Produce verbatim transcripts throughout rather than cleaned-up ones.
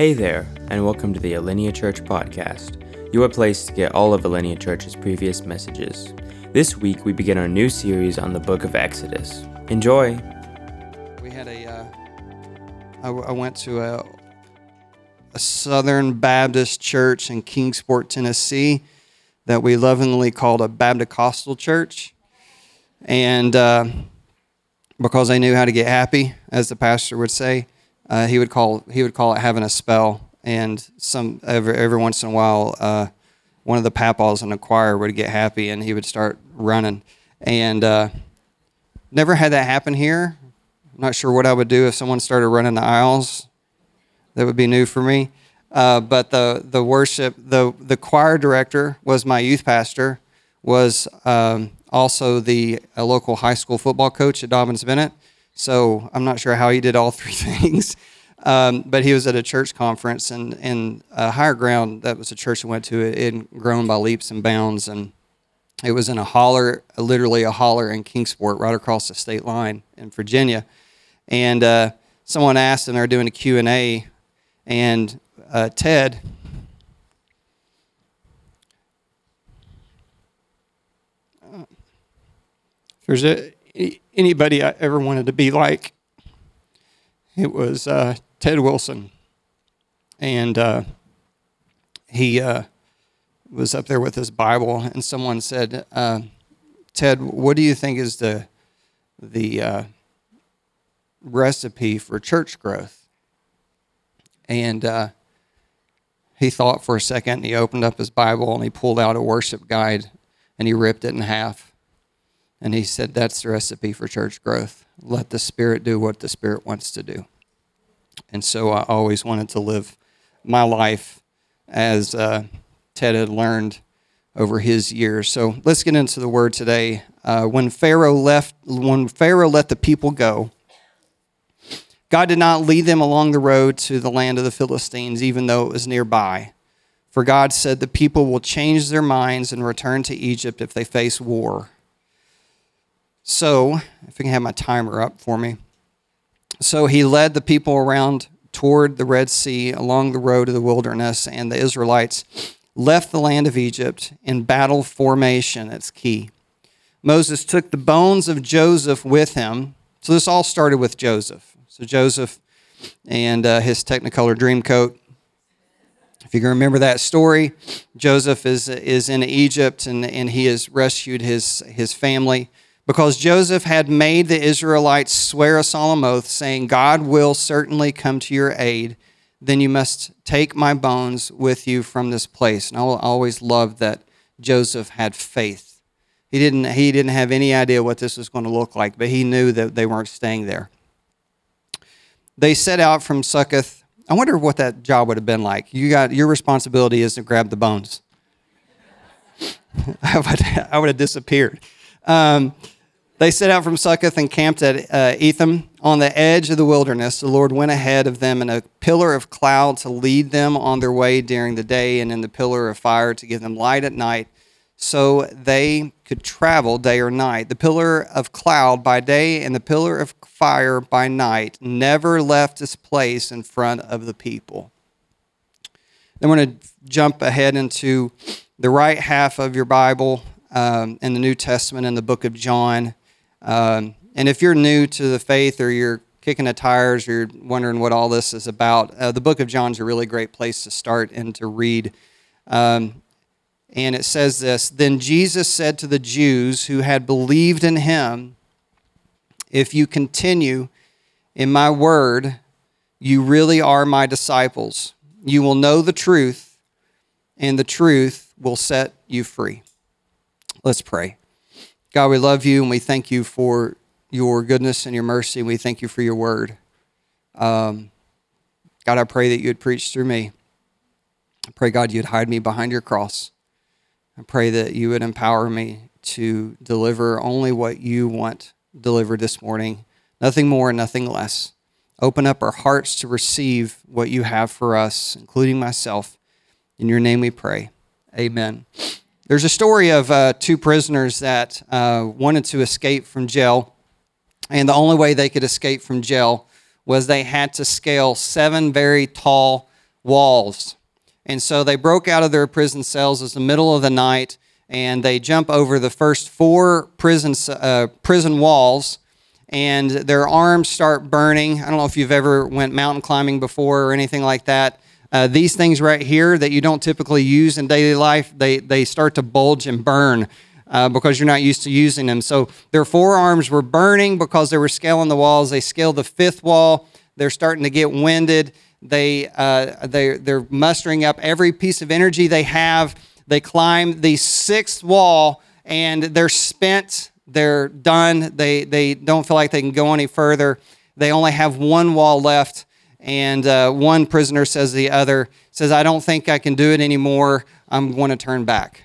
Hey there, and welcome to the Alinea Church podcast, your place to get all of Alinea Church's previous messages. This week, we begin our new series on the book of Exodus. Enjoy! We had a, uh, I, w- I went to a, a Southern Baptist church in Kingsport, Tennessee, that we lovingly called a Bapticostal church, and uh, because I knew how to get happy, as the pastor would say. Uh, he would call he would call it having a spell, and some every, every once in a while, uh, one of the papaws in the choir would get happy, and he would start running. And uh, never had that happen here. I'm not sure what I would do if someone started running the aisles. That would be new for me. Uh, but the the worship the the choir director was my youth pastor, was um, also the a local high school football coach at Dobbins-Bennett. So I'm not sure how he did all three things, um, but he was at a church conference and in uh, Higher Ground. That was a church I went to. It had grown by leaps and bounds, and it was in a holler, literally a holler in Kingsport, right across the state line in Virginia. And uh, someone asked, and they were doing a Q and A, and uh, Ted, uh, there's a. Anybody I ever wanted to be like, it was uh, Ted Wilson. And uh, he uh, was up there with his Bible, and someone said, uh, Ted, what do you think is the, the uh, recipe for church growth? And uh, he thought for a second, and he opened up his Bible, and he pulled out a worship guide, and he ripped it in half. And he said, that's the recipe for church growth. Let the Spirit do what the Spirit wants to do. And so I always wanted to live my life as uh, Ted had learned over his years. So let's get into the word today. Uh, when Pharaoh left, when Pharaoh let the people go, God did not lead them along the road to the land of the Philistines, even though it was nearby. For God said, the people will change their minds and return to Egypt if they face war. So, if I can have my timer up for me. So he led the people around toward the Red Sea along the road of the wilderness, and the Israelites left the land of Egypt in battle formation. That's key. Moses took the bones of Joseph with him. So this all started with Joseph. So Joseph and uh, his Technicolor Dreamcoat. If you can remember that story, Joseph is is in Egypt, and, and he has rescued his, his family. Because Joseph had made the Israelites swear a solemn oath, saying, God will certainly come to your aid. Then you must take my bones with you from this place. And I will always love that Joseph had faith. He didn't, he didn't have any idea what this was going to look like, but he knew that they weren't staying there. They set out from Succoth. I wonder what that job would have been like. You got, your responsibility is to grab the bones. I would, I would have disappeared. Um, They set out from Succoth and camped at uh, Etham on the edge of the wilderness. The Lord went ahead of them in a pillar of cloud to lead them on their way during the day, and in the pillar of fire to give them light at night, so they could travel day or night. The pillar of cloud by day and the pillar of fire by night never left its place in front of the people. I'm going to jump ahead into the right half of your Bible um, in the New Testament in the book of John. Um, and if you're new to the faith, or you're kicking the tires, or you're wondering what all this is about, uh, the book of John is a really great place to start and to read. Um, and it says this, Then Jesus said to the Jews who had believed in him, If you continue in my word, you really are my disciples. You will know the truth, and the truth will set you free. Let's pray. God, we love you, and we thank you for your goodness and your mercy, and we thank you for your word. Um, God, I pray that you would preach through me. I pray, God, you'd hide me behind your cross. I pray that you would empower me to deliver only what you want delivered this morning, nothing more and nothing less. Open up our hearts to receive what you have for us, including myself. In your name we pray. Amen. There's a story of uh, two prisoners that uh, wanted to escape from jail, and the only way they could escape from jail was they had to scale seven very tall walls. And so they broke out of their prison cells. It's the middle of the night, and they jump over the first four prison uh, prison walls, and their arms start burning. I don't know if you've ever went mountain climbing before or anything like that. Uh, these things right here that you don't typically use in daily life, they, they start to bulge and burn uh, because you're not used to using them. So their forearms were burning because they were scaling the walls. They scaled the fifth wall. They're starting to get winded. They, uh, they, they're mustering up every piece of energy they have. They climb the sixth wall, and they're spent. They're done. They, they don't feel like they can go any further. They only have one wall left. And uh, one prisoner says to the other, says, I don't think I can do it anymore. I'm going to turn back.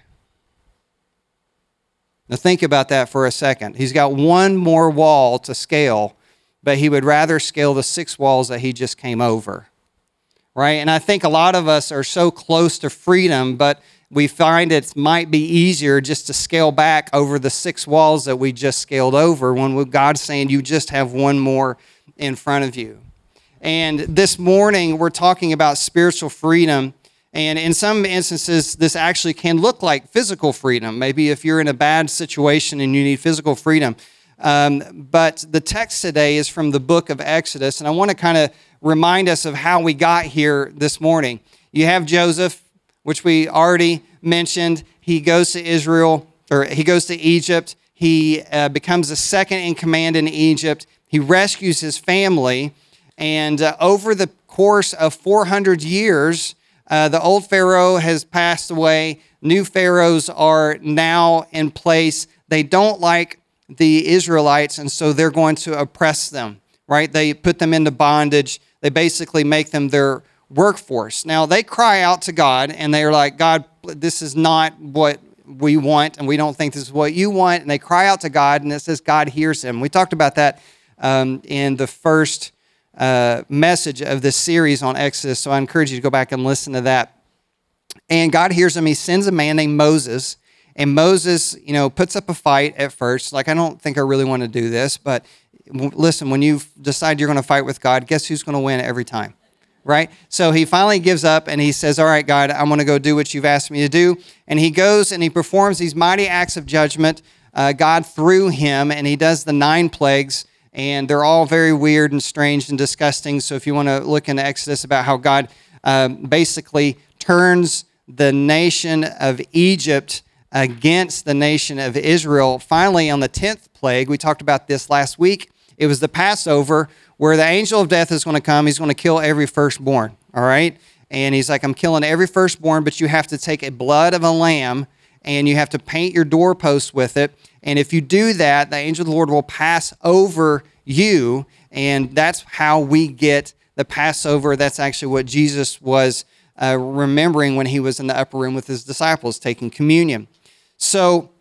Now think about that for a second. He's got one more wall to scale, but he would rather scale the six walls that he just came over, right? And I think a lot of us are so close to freedom, but we find it might be easier just to scale back over the six walls that we just scaled over when God's saying you just have one more in front of you. And this morning, we're talking about spiritual freedom. And in some instances, this actually can look like physical freedom. Maybe if you're in a bad situation and you need physical freedom. Um, but the text today is from the book of Exodus. And I want to kind of remind us of how we got here this morning. You have Joseph, which we already mentioned. He goes to Israel, or he goes to Egypt. He uh, becomes the second in command in Egypt. He rescues his family. And uh, over the course of four hundred years, uh, the old Pharaoh has passed away. New Pharaohs are now in place. They don't like the Israelites, and so they're going to oppress them, right? They put them into bondage. They basically make them their workforce. Now, they cry out to God, and they're like, God, this is not what we want, and we don't think this is what you want. And they cry out to God, and it says God hears them. We talked about that um, in the first Uh, message of this series on Exodus, so I encourage you to go back and listen to that. And God hears him. He sends a man named Moses, and Moses, you know, puts up a fight at first. Like, I don't think I really want to do this, but listen, when you decide you're going to fight with God, guess who's going to win every time, right? So he finally gives up, and he says, all right, God, I'm going to go do what you've asked me to do. And he goes, and he performs these mighty acts of judgment, uh, God through him, and he does the nine plagues. And they're all very weird and strange and disgusting. So if you want to look into Exodus about how God um, basically turns the nation of Egypt against the nation of Israel. Finally, on the tenth plague, we talked about this last week. It was the Passover, where the angel of death is going to come. He's going to kill every firstborn, all right? And he's like, I'm killing every firstborn, but you have to take a blood of a lamb, and you have to paint your doorposts with it. And if you do that, the angel of the Lord will pass over you. And that's how we get the Passover. That's actually what Jesus was uh, remembering when he was in the upper room with his disciples taking communion. So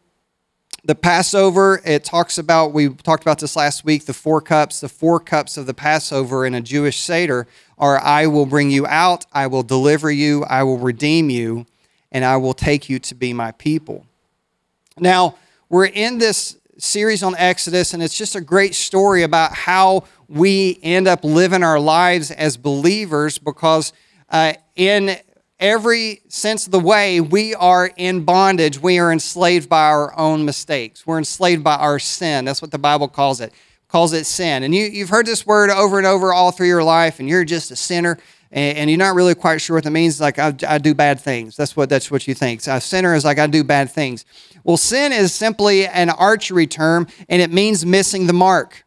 the Passover, it talks about, we talked about this last week, the four cups. The four cups of the Passover in a Jewish Seder are, I will bring you out, I will deliver you, I will redeem you, and I will take you to be my people. Now, we're in this series on Exodus, and it's just a great story about how we end up living our lives as believers, because uh, in every sense of the way, we are in bondage. We are enslaved by our own mistakes. We're enslaved by our sin. That's what the Bible calls it, calls it sin. And you, you've heard this word over and over all through your life, and you're just a sinner, and, and you're not really quite sure what that means. Like, I, I do bad things. That's what, that's what you think. So a sinner is like, I do bad things. Well, sin is simply an archery term, and it means missing the mark.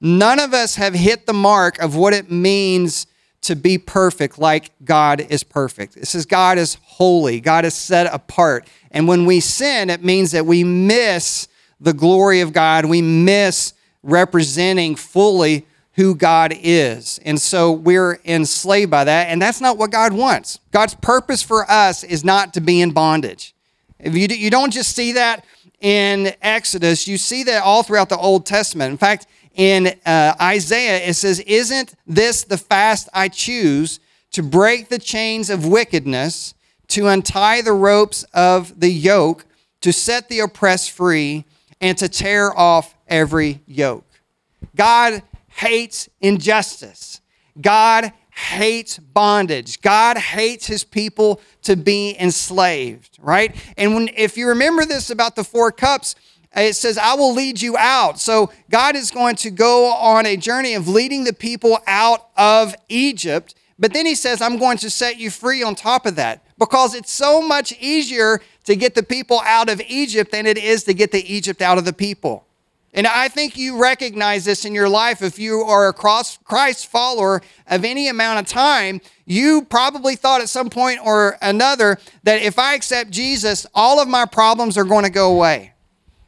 None of us have hit the mark of what it means to be perfect like God is perfect. This is God is holy. God is set apart. And when we sin, it means that we miss the glory of God. We miss representing fully who God is. And so we're enslaved by that, and that's not what God wants. God's purpose for us is not to be in bondage. If you, do, you don't just see that in Exodus. You see that all throughout the Old Testament. In fact, in uh, Isaiah, it says, isn't this the fast I choose, to break the chains of wickedness, to untie the ropes of the yoke, to set the oppressed free, and to tear off every yoke? God hates injustice. God hates bondage. God hates his people to be enslaved, right? And when, if you remember this about the four cups, it says, I will lead you out. So God is going to go on a journey of leading the people out of Egypt. But then he says, I'm going to set you free on top of that, because it's so much easier to get the people out of Egypt than it is to get the Egypt out of the people. And I think you recognize this in your life. If you are a Christ follower of any amount of time, you probably thought at some point or another that if I accept Jesus, all of my problems are going to go away.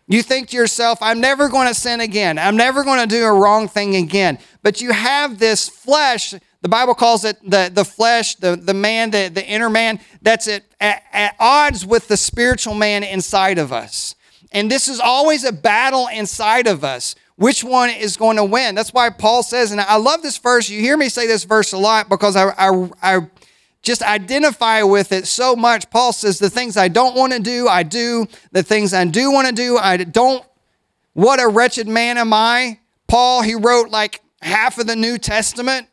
You think to yourself, I'm never going to sin again. I'm never going to do a wrong thing again. But you have this flesh. The Bible calls it the, the flesh, the, the man, the, the inner man, that's at, at, at odds with the spiritual man inside of us. And this is always a battle inside of us. Which one is going to win? That's why Paul says, and I love this verse. You hear me say this verse a lot because I, I, I just identify with it so much. Paul says, the things I don't want to do, I do. The things I do want to do, I don't. What a wretched man am I. Paul, he wrote like half of the New Testament,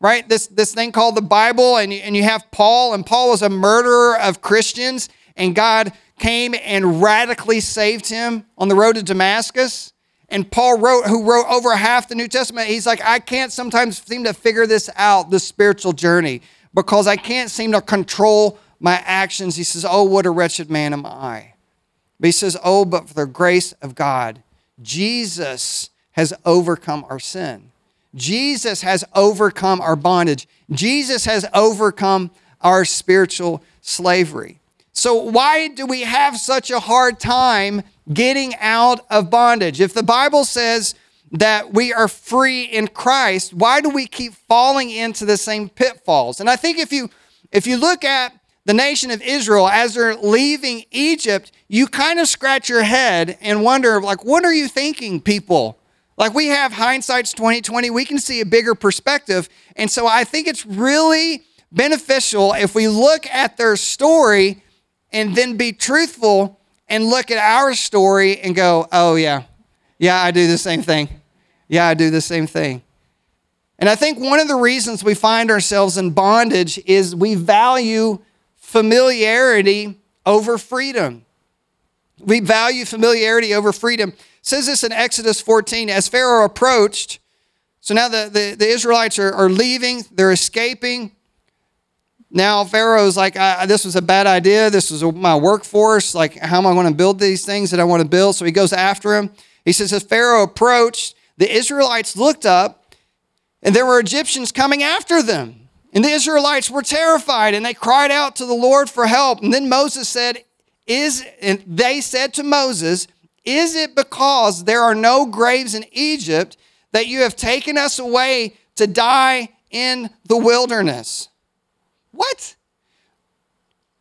right? This this thing called the Bible, and you, and you have Paul, and Paul was a murderer of Christians, and God came and radically saved him on the road to Damascus. And Paul wrote, who wrote over half the New Testament, he's like, I can't sometimes seem to figure this out, this spiritual journey, because I can't seem to control my actions. He says, oh, what a wretched man am I. But he says, oh, but for the grace of God, Jesus has overcome our sin. Jesus has overcome our bondage. Jesus has overcome our spiritual slavery. So why do we have such a hard time getting out of bondage? If the Bible says that we are free in Christ, why do we keep falling into the same pitfalls? And I think if you if you look at the nation of Israel as they're leaving Egypt, you kind of scratch your head and wonder, like, what are you thinking, people? Like, we have hindsight's twenty twenty, we can see a bigger perspective. And so I think it's really beneficial if we look at their story and then be truthful and look at our story and go, oh yeah, yeah, I do the same thing. Yeah, I do the same thing. And I think one of the reasons we find ourselves in bondage is we value familiarity over freedom. We value familiarity over freedom. It says this in Exodus fourteen, as Pharaoh approached, so now the, the, the Israelites are, are leaving, they're escaping. Now Pharaoh's like, I, this was a bad idea. This was a, my workforce. Like, how am I going to build these things that I want to build? So he goes after him. He says, as Pharaoh approached, the Israelites looked up, and there were Egyptians coming after them. And the Israelites were terrified, and they cried out to the Lord for help. And then Moses said, "Is," and they said to Moses, is it because there are no graves in Egypt that you have taken us away to die in the wilderness? What?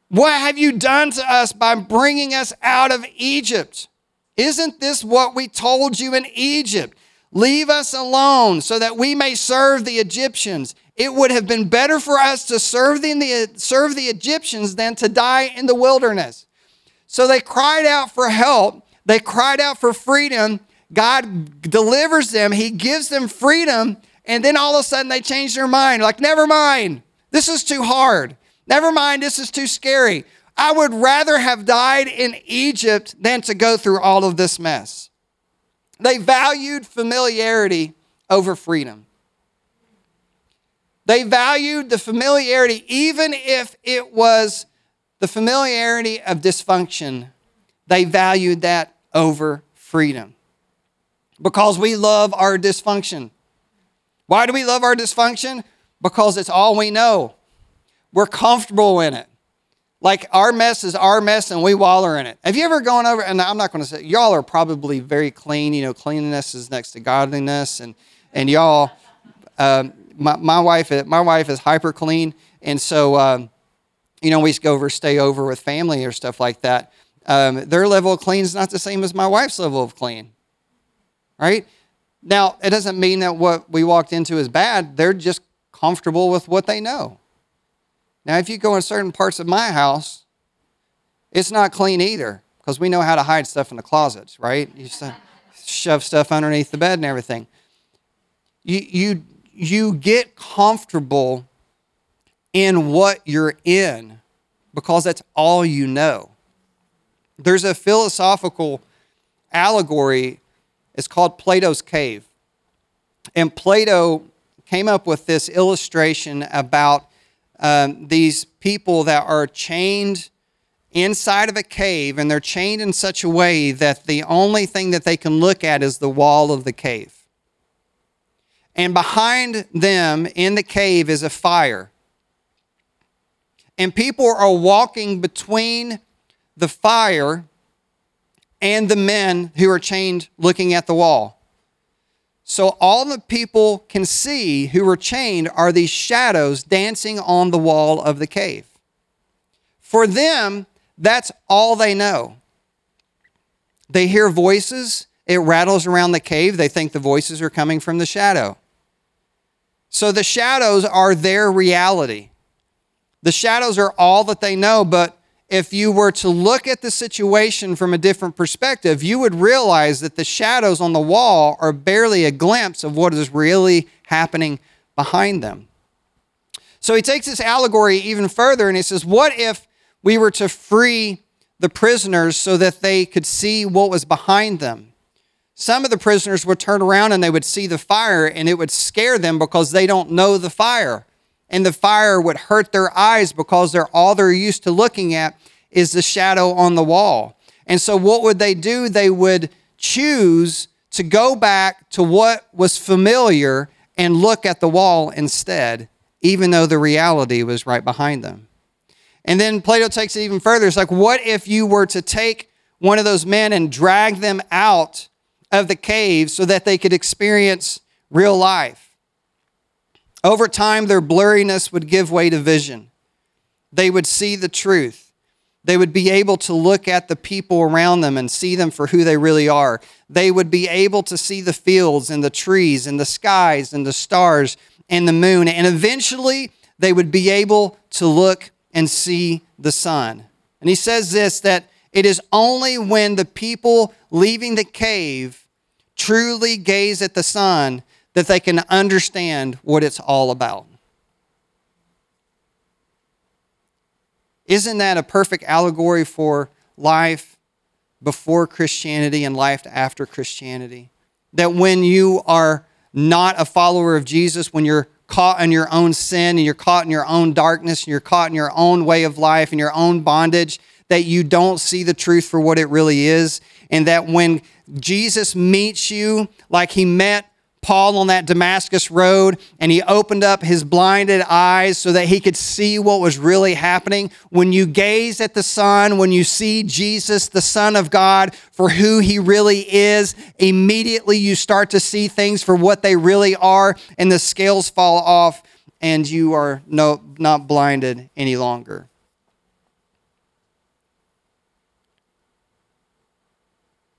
What have you done to us by bringing us out of Egypt? Isn't this what we told you in Egypt? Leave us alone so that we may serve the Egyptians. It would have been better for us to serve the, serve the Egyptians than to die in the wilderness. So they cried out for help. They cried out for freedom. God delivers them. He gives them freedom. And then all of a sudden they change their mind. Like, never mind. This is too hard. Never mind. This is too scary. I would rather have died in Egypt than to go through all of this mess. They valued familiarity over freedom. They valued the familiarity, even if it was the familiarity of dysfunction. They valued that over freedom because we love our dysfunction. Why do we love our dysfunction? Because it's all we know. We're comfortable in it. Like, our mess is our mess and we waller in it. Have you ever gone over, and I'm not going to say, y'all are probably very clean. You know, cleanliness is next to godliness. And and y'all, um, my, my, wife, my wife is hyper clean. And so, um, you know, we go over, stay over with family or stuff like that. Um, their level of clean is not the same as my wife's level of clean, right? Now, it doesn't mean that what we walked into is bad. They're just comfortable with what they know. Now, if you go in certain parts of my house, it's not clean either because we know how to hide stuff in the closets, right? You just shove stuff underneath the bed and everything. You, you, you get comfortable in what you're in because that's all you know. There's a philosophical allegory. It's called Plato's Cave. And Plato came up with this illustration about um, these people that are chained inside of a cave, and they're chained in such a way that the only thing that they can look at is the wall of the cave. And behind them in the cave is a fire. And people are walking between the fire and the men who are chained looking at the wall. So all the people can see who are chained are these shadows dancing on the wall of the cave. For them, that's all they know. They hear voices. It rattles around the cave. They think the voices are coming from the shadow. So the shadows are their reality. The shadows are all that they know, but if you were to look at the situation from a different perspective, you would realize that the shadows on the wall are barely a glimpse of what is really happening behind them. So he takes this allegory even further and he says, what if we were to free the prisoners so that they could see what was behind them? Some of the prisoners would turn around and they would see the fire, and it would scare them because they don't know the fire. And the fire would hurt their eyes because they're all they're used to looking at is the shadow on the wall. And so what would they do? They would choose to go back to what was familiar and look at the wall instead, even though the reality was right behind them. And then Plato takes it even further. It's like, what if you were to take one of those men and drag them out of the cave so that they could experience real life? Over time, their blurriness would give way to vision. They would see the truth. They would be able to look at the people around them and see them for who they really are. They would be able to see the fields and the trees and the skies and the stars and the moon. And eventually, they would be able to look and see the sun. And he says this, that it is only when the people leaving the cave truly gaze at the sun that they can understand what it's all about. Isn't that a perfect allegory for life before Christianity and life after Christianity? That when you are not a follower of Jesus, when you're caught in your own sin and you're caught in your own darkness and you're caught in your own way of life and your own bondage, that you don't see the truth for what it really is, and that when Jesus meets you, like he met Paul on that Damascus road, and he opened up his blinded eyes so that he could see what was really happening. When you gaze at the sun, when you see Jesus, the Son of God, for who he really is, immediately you start to see things for what they really are, and the scales fall off, and you are no, not blinded any longer.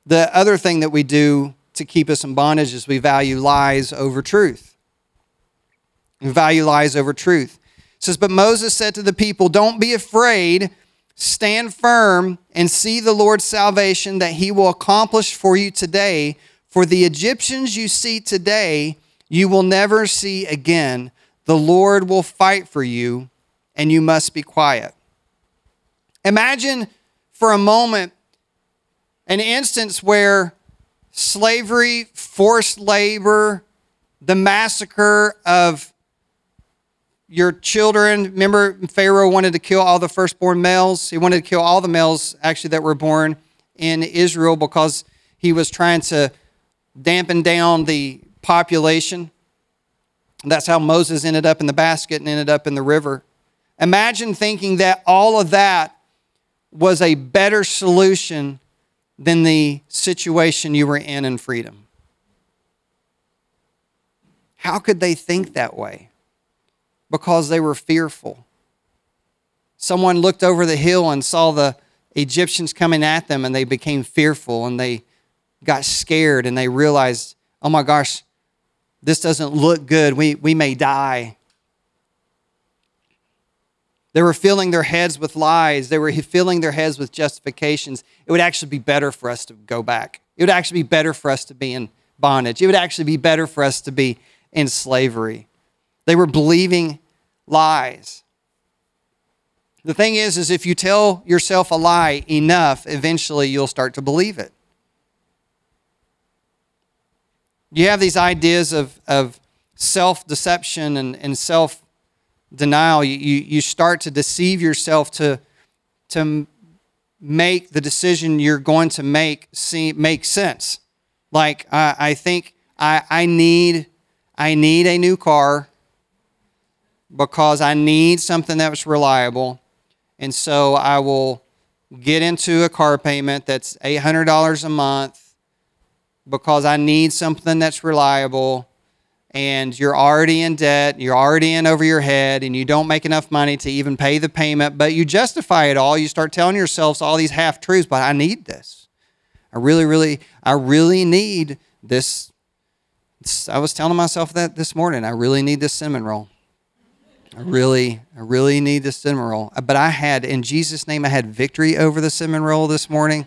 The other thing that we do to keep us in bondage is we value lies over truth. We value lies over truth. It says, but Moses said to the people, don't be afraid, stand firm and see the Lord's salvation that he will accomplish for you today. For the Egyptians you see today, you will never see again. The Lord will fight for you, and you must be quiet. Imagine for a moment an instance where slavery, forced labor, the massacre of your children. Remember, Pharaoh wanted to kill all the firstborn males. He wanted to kill all the males, actually, that were born in Israel because he was trying to dampen down the population. That's how Moses ended up in the basket and ended up in the river. Imagine thinking that all of that was a better solution than the situation you were in in freedom. How could they think that way? Because they were fearful. Someone looked over the hill and saw the Egyptians coming at them, and they became fearful, and they got scared, and they realized, oh my gosh, this doesn't look good. We, we may die. They were filling their heads with lies. They were filling their heads with justifications. It would actually be better for us to go back. It would actually be better for us to be in bondage. It would actually be better for us to be in slavery. They were believing lies. The thing is, is if you tell yourself a lie enough, eventually you'll start to believe it. You have these ideas of, of self-deception and, and self-denial. You, you, you start to deceive yourself to, to make the decision you're going to make see, make sense. Like, I, I think I, I need I need a new car because I need something that was reliable. And so I will get into a car payment that's eight hundred dollars a month because I need something that's reliable. And you're already in debt, you're already in over your head, and you don't make enough money to even pay the payment, but you justify it all. You start telling yourselves all these half-truths, but I need this. I really, really, I really need this. I was telling myself that this morning. I really need this cinnamon roll. I really, I really need this cinnamon roll. But I had, in Jesus' name, I had victory over the cinnamon roll this morning.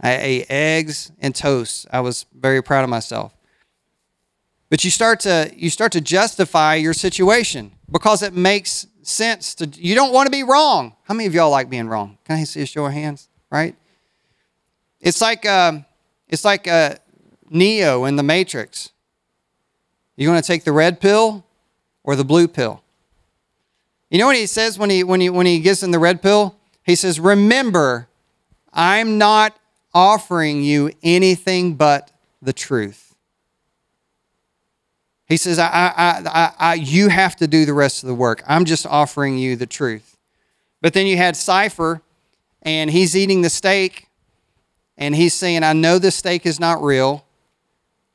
I ate eggs and toast. I was very proud of myself. But you start to you start to justify your situation because it makes sense to you don't want to be wrong. How many of y'all like being wrong? Can I see a show of hands? Right? It's like um, it's like uh, Neo in the Matrix. You want to take the red pill or the blue pill? You know what he says when he when he when he gives him the red pill? He says, "Remember, I'm not offering you anything but the truth." He says, I, I, I, I, you have to do the rest of the work. I'm just offering you the truth. But then you had Cypher, and he's eating the steak, and he's saying, I know this steak is not real,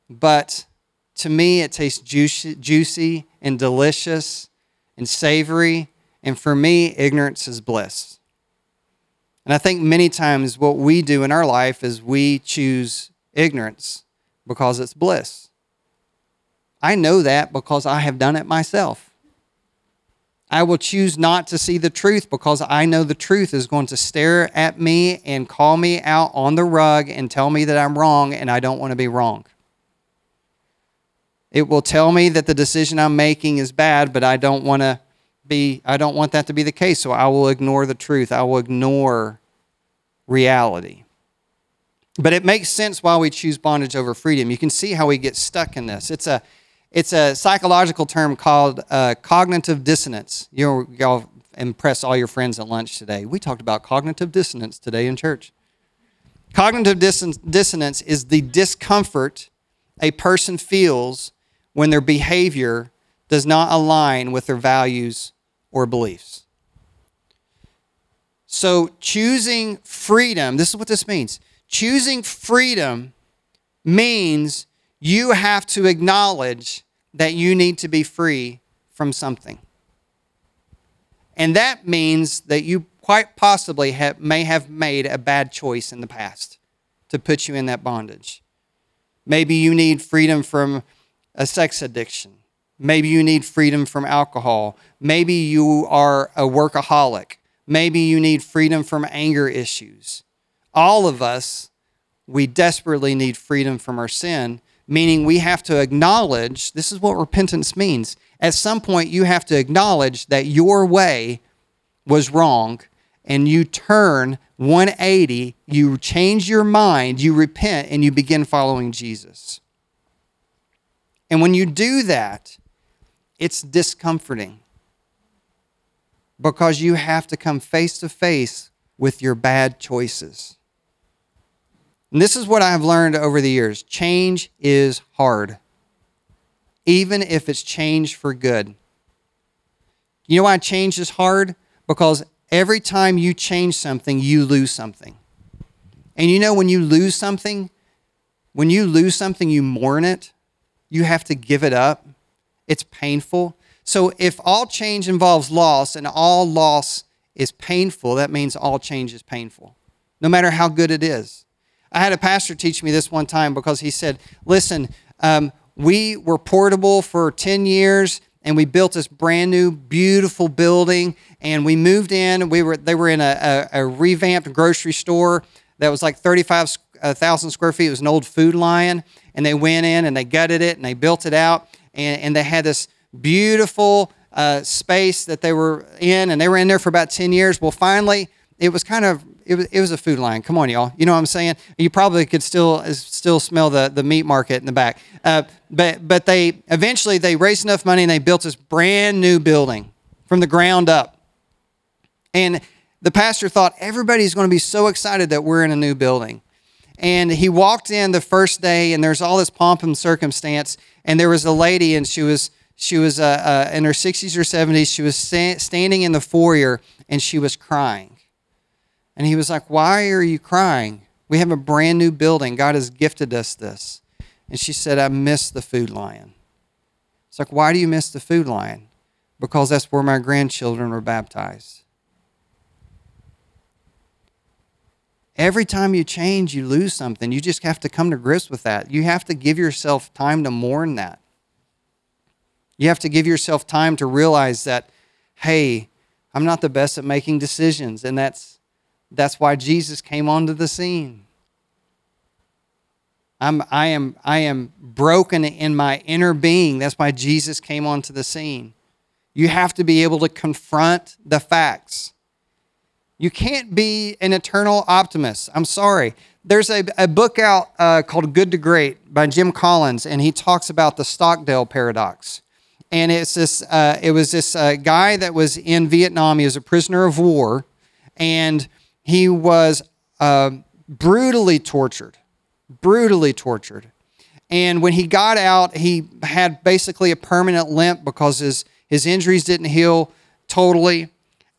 but to me it tastes juicy, juicy and delicious and savory, and for me, ignorance is bliss. And I think many times what we do in our life is we choose ignorance because it's bliss. I know that because I have done it myself. I will choose not to see the truth because I know the truth is going to stare at me and call me out on the rug and tell me that I'm wrong and I don't want to be wrong. It will tell me that the decision I'm making is bad, but I don't want to be, I don't want that to be the case. So I will ignore the truth. I will ignore reality. But it makes sense why we choose bondage over freedom. You can see how we get stuck in this. It's a It's a psychological term called uh, cognitive dissonance. You y'all impress all your friends at lunch today. We talked about cognitive dissonance today in church. Cognitive dis- dissonance is the discomfort a person feels when their behavior does not align with their values or beliefs. So choosing freedom, this is what this means. Choosing freedom means you have to acknowledge that you need to be free from something. And that means that you quite possibly have, may have made a bad choice in the past to put you in that bondage. Maybe you need freedom from a sex addiction. Maybe you need freedom from alcohol. Maybe you are a workaholic. Maybe you need freedom from anger issues. All of us, we desperately need freedom from our sin, meaning we have to acknowledge, this is what repentance means. At some point, you have to acknowledge that your way was wrong and you turn one eighty, you change your mind, you repent, and you begin following Jesus. And when you do that, it's discomforting because you have to come face to face with your bad choices. And this is what I've learned over the years. Change is hard, even if it's change for good. You know why change is hard? Because every time you change something, you lose something. And you know when you lose something, when you lose something, you mourn it. You have to give it up. It's painful. So if all change involves loss and all loss is painful, that means all change is painful, no matter how good it is. I had a pastor teach me this one time because he said, listen, um, we were portable for ten years and we built this brand new, beautiful building and we moved in. We were They were in a, a, a revamped grocery store that was like thirty-five thousand square feet. It was an old Food Lion, and they went in and they gutted it and they built it out and, and they had this beautiful uh, space that they were in, and they were in there for about ten years. Well, finally, it was kind of, it was, it was a food line. Come on, y'all. You know what I'm saying? You probably could still still smell the, the meat market in the back. Uh, but but they eventually, they raised enough money, and they built this brand new building from the ground up. And the pastor thought, everybody's going to be so excited that we're in a new building. And he walked in the first day, and there's all this pomp and circumstance. And there was a lady, and she was she was uh, uh, in her sixties or seventies. She was sta- standing in the foyer, and she was crying. And he was like, why are you crying? We have a brand new building. God has gifted us this. And she said, I miss the food lion. It's like, why do you miss the food lion? Because that's where my grandchildren were baptized. Every time you change, you lose something. You just have to come to grips with that. You have to give yourself time to mourn that. You have to give yourself time to realize that, hey, I'm not the best at making decisions, and that's that's why Jesus came onto the scene. I'm, I am, I am broken in my inner being. That's why Jesus came onto the scene. You have to be able to confront the facts. You can't be an eternal optimist. I'm sorry. There's a, a book out uh, called Good to Great by Jim Collins, and he talks about the Stockdale Paradox. And it's this. Uh, it was this uh, guy that was in Vietnam. He was a prisoner of war, and he was uh, brutally tortured, brutally tortured. And when he got out, he had basically a permanent limp because his, his injuries didn't heal totally.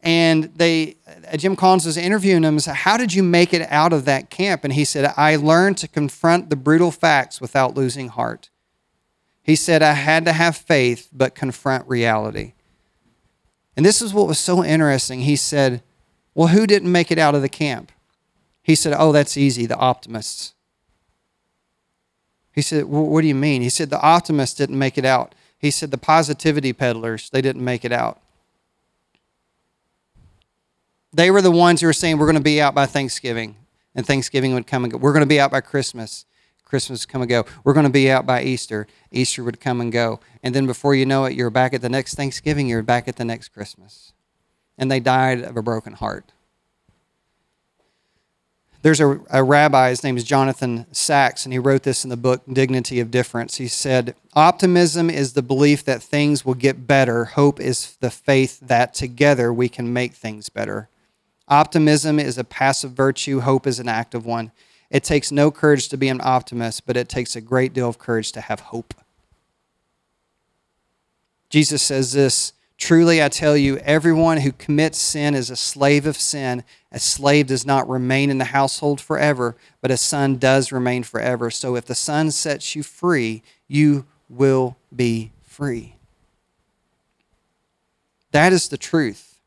And they, Jim Collins was interviewing him and said, how did you make it out of that camp? And he said, I learned to confront the brutal facts without losing heart. He said, I had to have faith, but confront reality. And this is what was so interesting. He said, well, who didn't make it out of the camp? He said, oh, that's easy, the optimists. He said, well, what do you mean? He said, the optimists didn't make it out. He said, the positivity peddlers, they didn't make it out. They were the ones who were saying, we're going to be out by Thanksgiving. And Thanksgiving would come and go. We're going to be out by Christmas. Christmas would come and go. We're going to be out by Easter. Easter would come and go. And then before you know it, you're back at the next Thanksgiving. You're back at the next Christmas. And they died of a broken heart. There's a, a rabbi, his name is Jonathan Sachs, and he wrote this in the book, Dignity of Difference. He said, optimism is the belief that things will get better. Hope is the faith that together we can make things better. Optimism is a passive virtue. Hope is an active one. It takes no courage to be an optimist, but it takes a great deal of courage to have hope. Jesus says this, truly I tell you, everyone who commits sin is a slave of sin. A slave does not remain in the household forever, but a son does remain forever. So if the son sets you free, you will be free. That is the truth.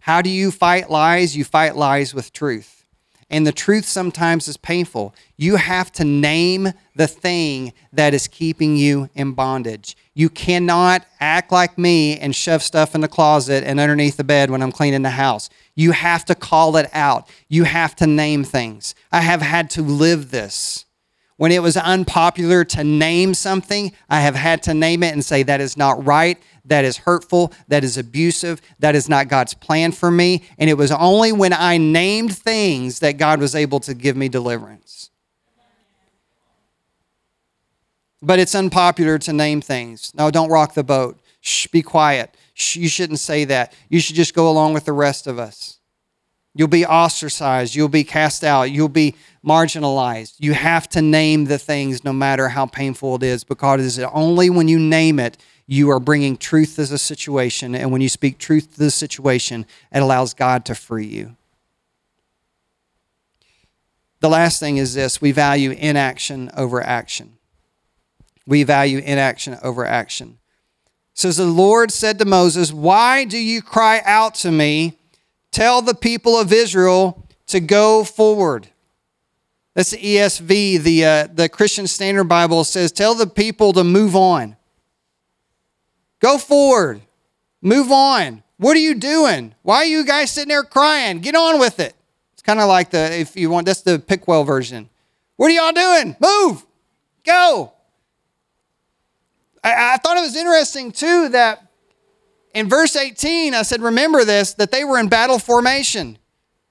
How do you fight lies? You fight lies with truth. And the truth sometimes is painful. You have to name the thing that is keeping you in bondage. You cannot act like me and shove stuff in the closet and underneath the bed when I'm cleaning the house. You have to call it out. You have to name things. I have had to live this. When it was unpopular to name something, I have had to name it and say, that is not right. That is hurtful, that is abusive, that is not God's plan for me. And it was only when I named things that God was able to give me deliverance. But it's unpopular to name things. No, don't rock the boat. Shh, be quiet. Shh, you shouldn't say that. You should just go along with the rest of us. You'll be ostracized. You'll be cast out. You'll be marginalized. You have to name the things no matter how painful it is, because it is only when you name it you are bringing truth to the situation, and when you speak truth to the situation, it allows God to free you. The last thing is this. We value inaction over action. We value inaction over action. It says, the Lord said to Moses, why do you cry out to me? Tell the people of Israel to go forward. That's the E S V, the, uh, the Christian Standard Bible says, tell the people to move on. Go forward. Move on. What are you doing? Why are you guys sitting there crying? Get on with it. It's kind of like the, if you want, that's the Pickwell version. What are y'all doing? Move. Go. I, I thought it was interesting, too, that in verse eighteen, I said, remember this, that they were in battle formation.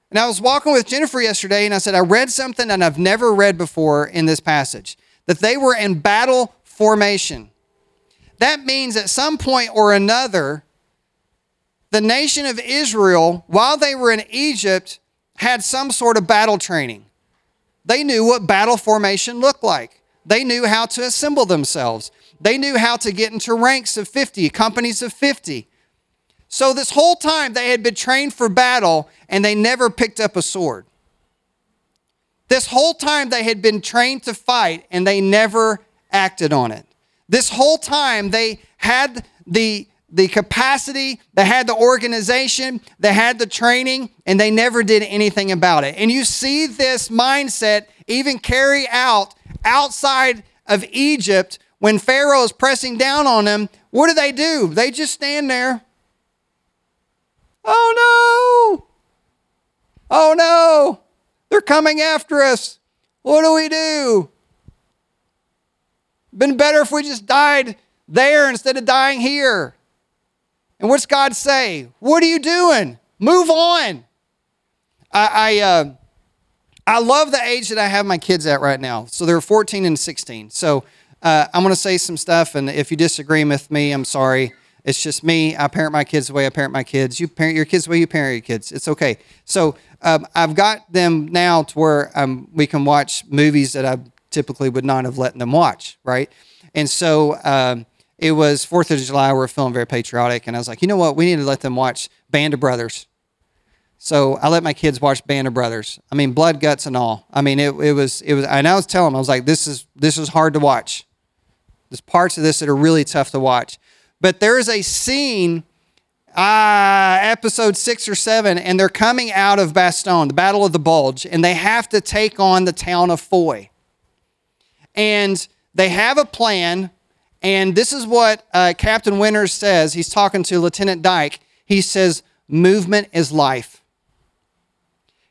And I was walking with Jennifer yesterday, and I said, I read something that I've never read before in this passage, that they were in battle formation. That means at some point or another, the nation of Israel, while they were in Egypt, had some sort of battle training. They knew what battle formation looked like. They knew how to assemble themselves. They knew how to get into ranks of fifty, companies of fifty. So this whole time they had been trained for battle and they never picked up a sword. This whole time they had been trained to fight and they never acted on it. This whole time they had the, the capacity, they had the organization, they had the training, and they never did anything about it. And you see this mindset even carry out outside of Egypt when Pharaoh is pressing down on them. What do they do? They just stand there. Oh no! Oh no! They're coming after us. What do we do? Been better if we just died there instead of dying here. And what's God say? What are you doing? Move on. I I, uh, I love the age that I have my kids at right now. So they're fourteen and sixteen. So uh, I'm going to say some stuff, and if you disagree with me, I'm sorry. It's just me. I parent my kids the way I parent my kids. You parent your kids the way you parent your kids. It's okay. So um, I've got them now to where um, we can watch movies that I typically would not have let them watch, right? And so um, it was fourth of July. We were feeling very patriotic. And I was like, you know what? We need to let them watch Band of Brothers. So I let my kids watch Band of Brothers. I mean, blood, guts, and all. I mean, it, it was, it was, and I was telling them, I was like, this is, this is hard to watch. There's parts of this that are really tough to watch. But there is a scene, uh, episode six or seven, and they're coming out of Bastogne, the Battle of the Bulge, and they have to take on the town of Foy. And they have a plan, and this is what uh, Captain Winters says. He's talking to Lieutenant Dyke. He says, movement is life.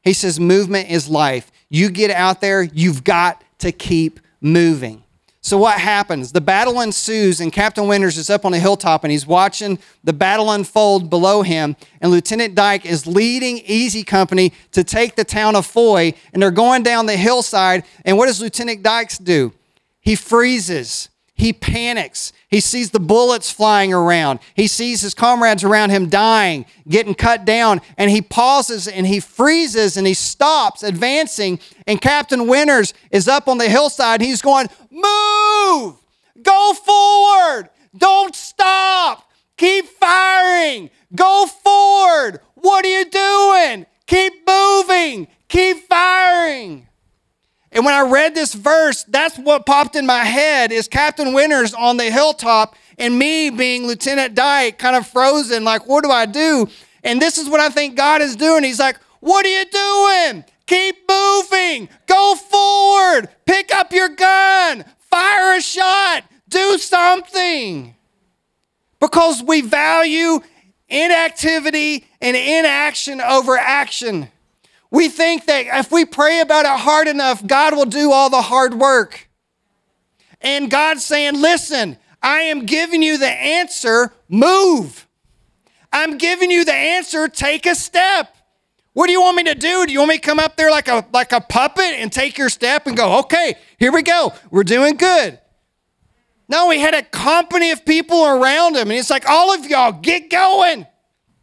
He says, movement is life. You get out there, you've got to keep moving. So what happens? The battle ensues, and Captain Winters is up on a hilltop, and he's watching the battle unfold below him, and Lieutenant Dyke is leading Easy Company to take the town of Foy, and they're going down the hillside, and what does Lieutenant Dyke do? He freezes. He panics. He sees the bullets flying around. He sees his comrades around him dying, getting cut down, and he pauses, and he freezes, and he stops advancing, and Captain Winters is up on the hillside, and he's going, move! Go forward! Don't stop! Keep firing! Go forward! What are you doing? Keep moving! Keep firing! And when I read this verse, that's what popped in my head is Captain Winters on the hilltop and me being Lieutenant Dyke kind of frozen, like, what do I do? And this is what I think God is doing. He's like, what are you doing? Keep moving. Go forward. Pick up your gun. Fire a shot. Do something. Because we value inactivity and inaction over action. We think that if we pray about it hard enough, God will do all the hard work. And God's saying, listen, I am giving you the answer, move. I'm giving you the answer, take a step. What do you want me to do? Do you want me to come up there like a, like a puppet and take your step and go, okay, here we go. We're doing good. No, he had a company of people around him. And it's like, all of y'all, get going.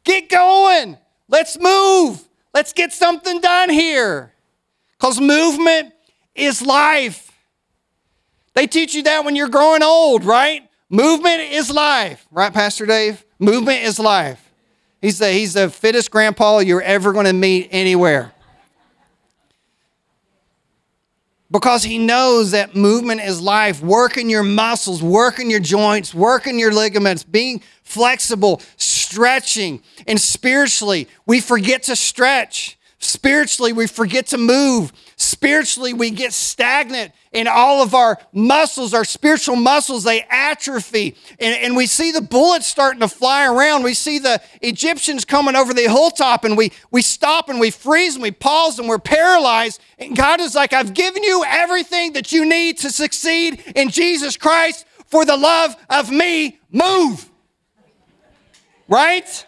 Get going. Let's move. Let's get something done here. Because movement is life. They teach you that when you're growing old, right? Movement is life. Right, Pastor Dave? Movement is life. He's the, he's the fittest grandpa you're ever going to meet anywhere. Because he knows that movement is life. Working your muscles, working your joints, working your ligaments, being flexible, stretching. And spiritually, we forget to stretch. Spiritually, we forget to move. Spiritually, we get stagnant and all of our muscles, our spiritual muscles, they atrophy. And, and we see the bullets starting to fly around. We see the Egyptians coming over the hilltop and we, we stop and we freeze and we pause and we're paralyzed. And God is like, I've given you everything that you need to succeed in Jesus Christ. for the love of me, move. Right?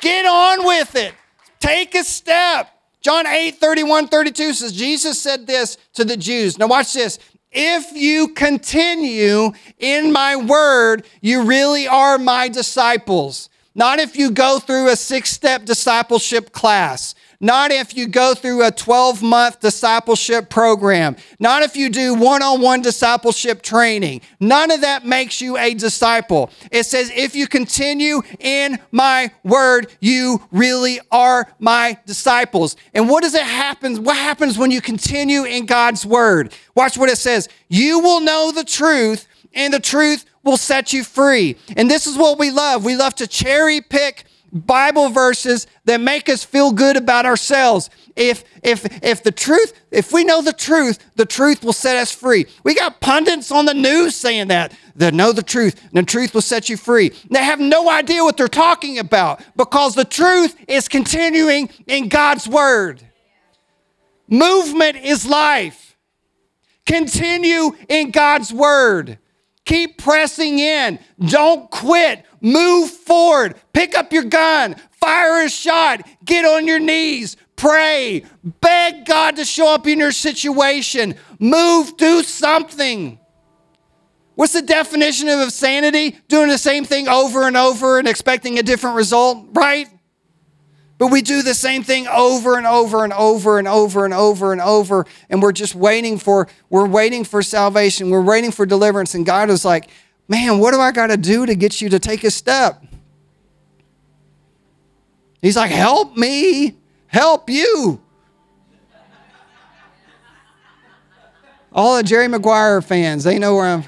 Get on with it. Take a step. John eight, thirty-one, thirty-two says, Jesus said this to the Jews. Now watch this. If you continue in my word, you really are my disciples. Not if you go through a six-step discipleship class. Not if you go through a twelve-month discipleship program. Not if you do one-on-one discipleship training. None of that makes you a disciple. It says, if you continue in my word, you really are my disciples. And what does it happen? What happens when you continue in God's word? Watch what it says. You will know the truth, and the truth will set you free. And this is what we love. We love to cherry pick Bible verses that make us feel good about ourselves. If if if the truth, if we know the truth, the truth will set us free. We got pundits on the news saying that. They know the truth, and the truth will set you free. And they have no idea what they're talking about because the truth is continuing in God's word. Movement is life. Continue in God's word. Keep pressing in. Don't quit. Move forward. Pick up your gun. Fire a shot. Get on your knees. Pray. Beg God to show up in your situation. Move. Do something. What's the definition of insanity? Doing the same thing over and over and expecting a different result, right? But we do the same thing over and over and over and over and over and over. And we're just waiting for, we're waiting for salvation. We're waiting for deliverance. And God is like, man, what do I got to do to get you to take a step? He's like, help me, help you. All the Jerry Maguire fans, they know where I'm.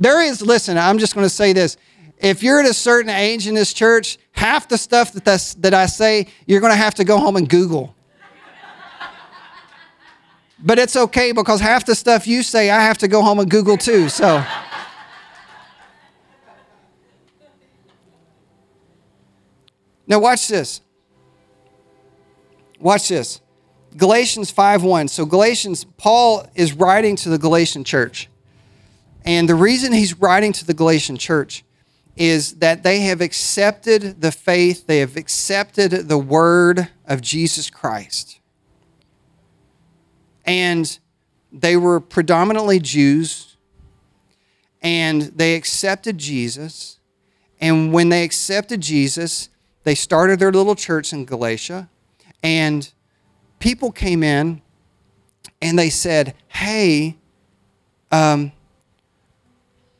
There is, listen, I'm just going to say this. If you're at a certain age in this church, half the stuff that, that's, that I say, you're going to have to go home and Google. But it's okay because half the stuff you say, I have to go home and Google too, so. Now watch this. Watch this. Galatians five one. So Galatians, Paul is writing to the Galatian church. And the reason he's writing to the Galatian church is that they have accepted the faith, they have accepted the word of Jesus Christ. And they were predominantly Jews, and they accepted Jesus. And when they accepted Jesus, they started their little church in Galatia, and people came in, and they said, hey, um,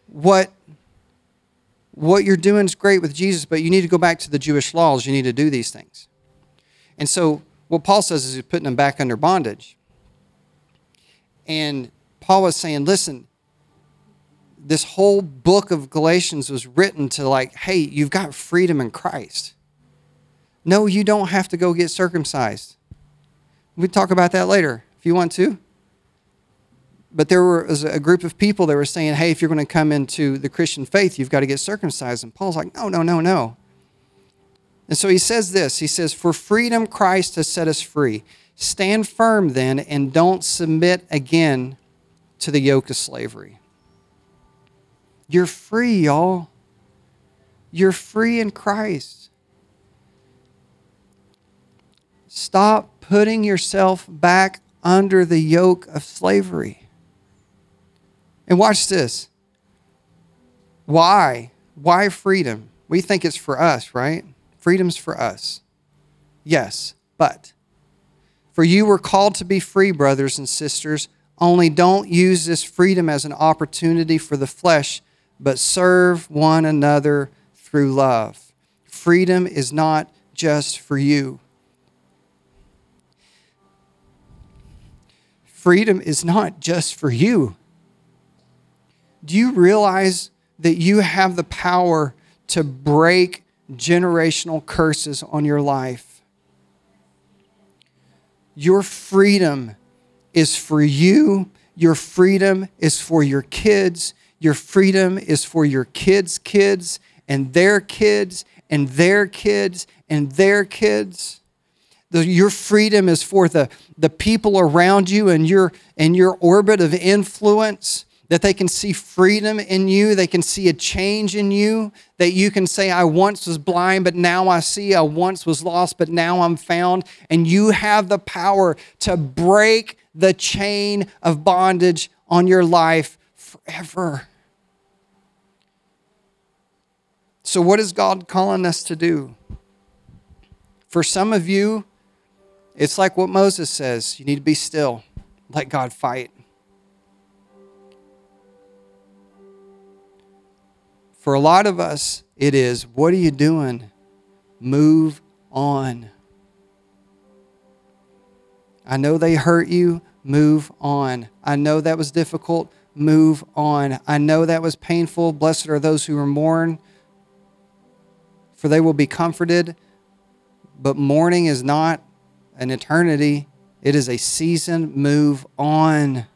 what... what you're doing is great with Jesus, but you need to go back to the Jewish laws. You need to do these things. And so what Paul says is he's putting them back under bondage. And Paul was saying, listen, this whole book of Galatians was written to like, hey, you've got freedom in Christ. No, you don't have to go get circumcised. We'll talk about that later if you want to. But there was a group of people that were saying, hey, if you're going to come into the Christian faith, you've got to get circumcised. And Paul's like, no, no, no, no. And so he says this. He says, for freedom Christ has set us free. Stand firm then and don't submit again to the yoke of slavery. You're free, y'all. You're free in Christ. Stop putting yourself back under the yoke of slavery. And watch this. Why? Why freedom? We think it's for us, right? Freedom's for us. Yes, but for you were called to be free, brothers and sisters, only don't use this freedom as an opportunity for the flesh, but serve one another through love. Freedom is not just for you. Freedom is not just for you. Do you realize that you have the power to break generational curses on your life? Your freedom is for you. Your freedom is for your kids. Your freedom is for your kids' kids and their kids and their kids and their kids. The, your freedom is for the, the people around you and your, and your orbit of influence. that they can see freedom in you. They can see a change in you, that you can say, I once was blind, but now I see. I once was lost, but now I'm found. And you have the power to break the chain of bondage on your life forever. So what is God calling us to do? For some of you, it's like what Moses says. You need to be still. Let God fight. For a lot of us, it is, what are you doing? Move on. I know they hurt you. Move on. I know that was difficult. Move on. I know that was painful. Blessed are those who mourn, for they will be comforted. But mourning is not an eternity. It is a season. Move on.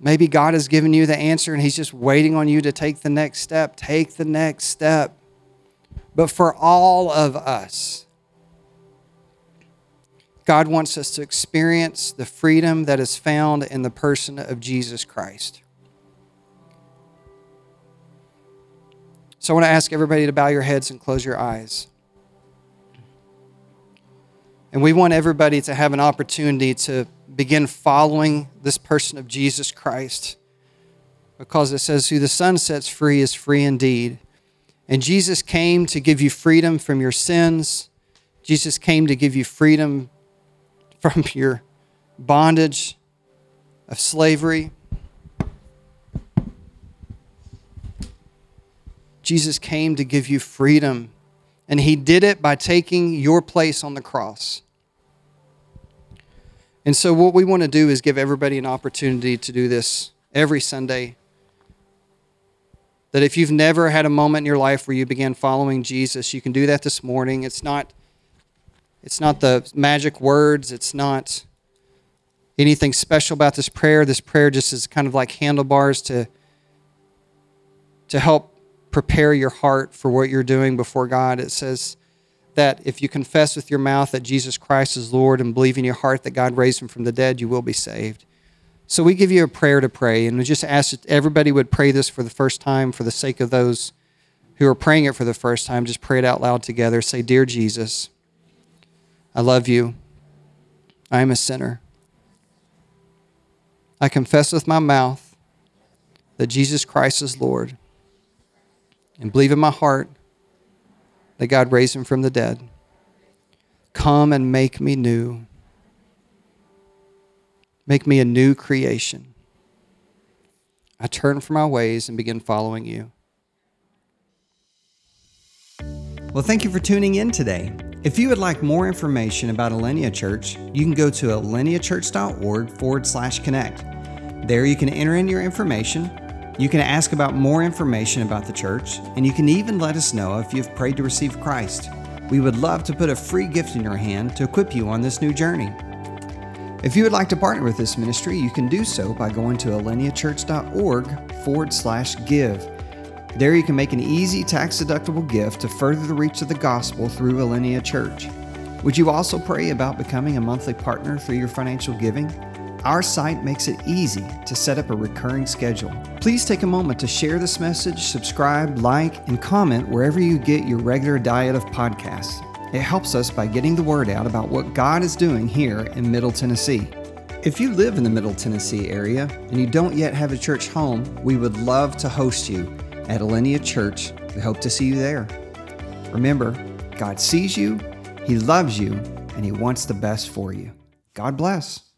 Maybe God has given you the answer and he's just waiting on you to take the next step. Take the next step. But for all of us, God wants us to experience the freedom that is found in the person of Jesus Christ. So I want to ask everybody to bow your heads and close your eyes. And we want everybody to have an opportunity to begin following this person of Jesus Christ, because it says, who the Son sets free is free indeed. And Jesus came to give you freedom from your sins. Jesus came to give you freedom from your bondage of slavery. Jesus came to give you freedom, and he did it by taking your place on the cross. And so what we want to do is give everybody an opportunity to do this every Sunday. That if you've never had a moment in your life where you began following Jesus, you can do that this morning. It's not, it's not the magic words. It's not anything special about this prayer. This prayer just is kind of like handlebars to, to help prepare your heart for what you're doing before God. It says that if you confess with your mouth that Jesus Christ is Lord and believe in your heart that God raised him from the dead, you will be saved. So we give you a prayer to pray, and we just ask that everybody would pray this for the first time for the sake of those who are praying it for the first time. Just pray it out loud together. Say, Dear Jesus, I love you. I am a sinner. I confess with my mouth that Jesus Christ is Lord and believe in my heart that God raised him from the dead. Come and make me new. Make me a new creation. I turn from my ways and begin following you. Well, thank you for tuning in today. If you would like more information about Alinea Church, you can go to alineachurch.org forward slash connect. There you can enter in your information. You can ask about more information about the church, and you can even let us know if you've prayed to receive Christ. We would love to put a free gift in your hand to equip you on this new journey. If you would like to partner with this ministry, you can do so by going to alineachurch.org forward slash give. There you can make an easy tax-deductible gift to further the reach of the gospel through Alinea Church. Would you also pray about becoming a monthly partner through your financial giving? Our site makes it easy to set up a recurring schedule. Please take a moment to share this message, subscribe, like, and comment wherever you get your regular diet of podcasts. It helps us by getting the word out about what God is doing here in Middle Tennessee. If you live in the Middle Tennessee area and you don't yet have a church home, we would love to host you at Alinea Church. We hope to see you there. Remember, God sees you, He loves you, and He wants the best for you. God bless.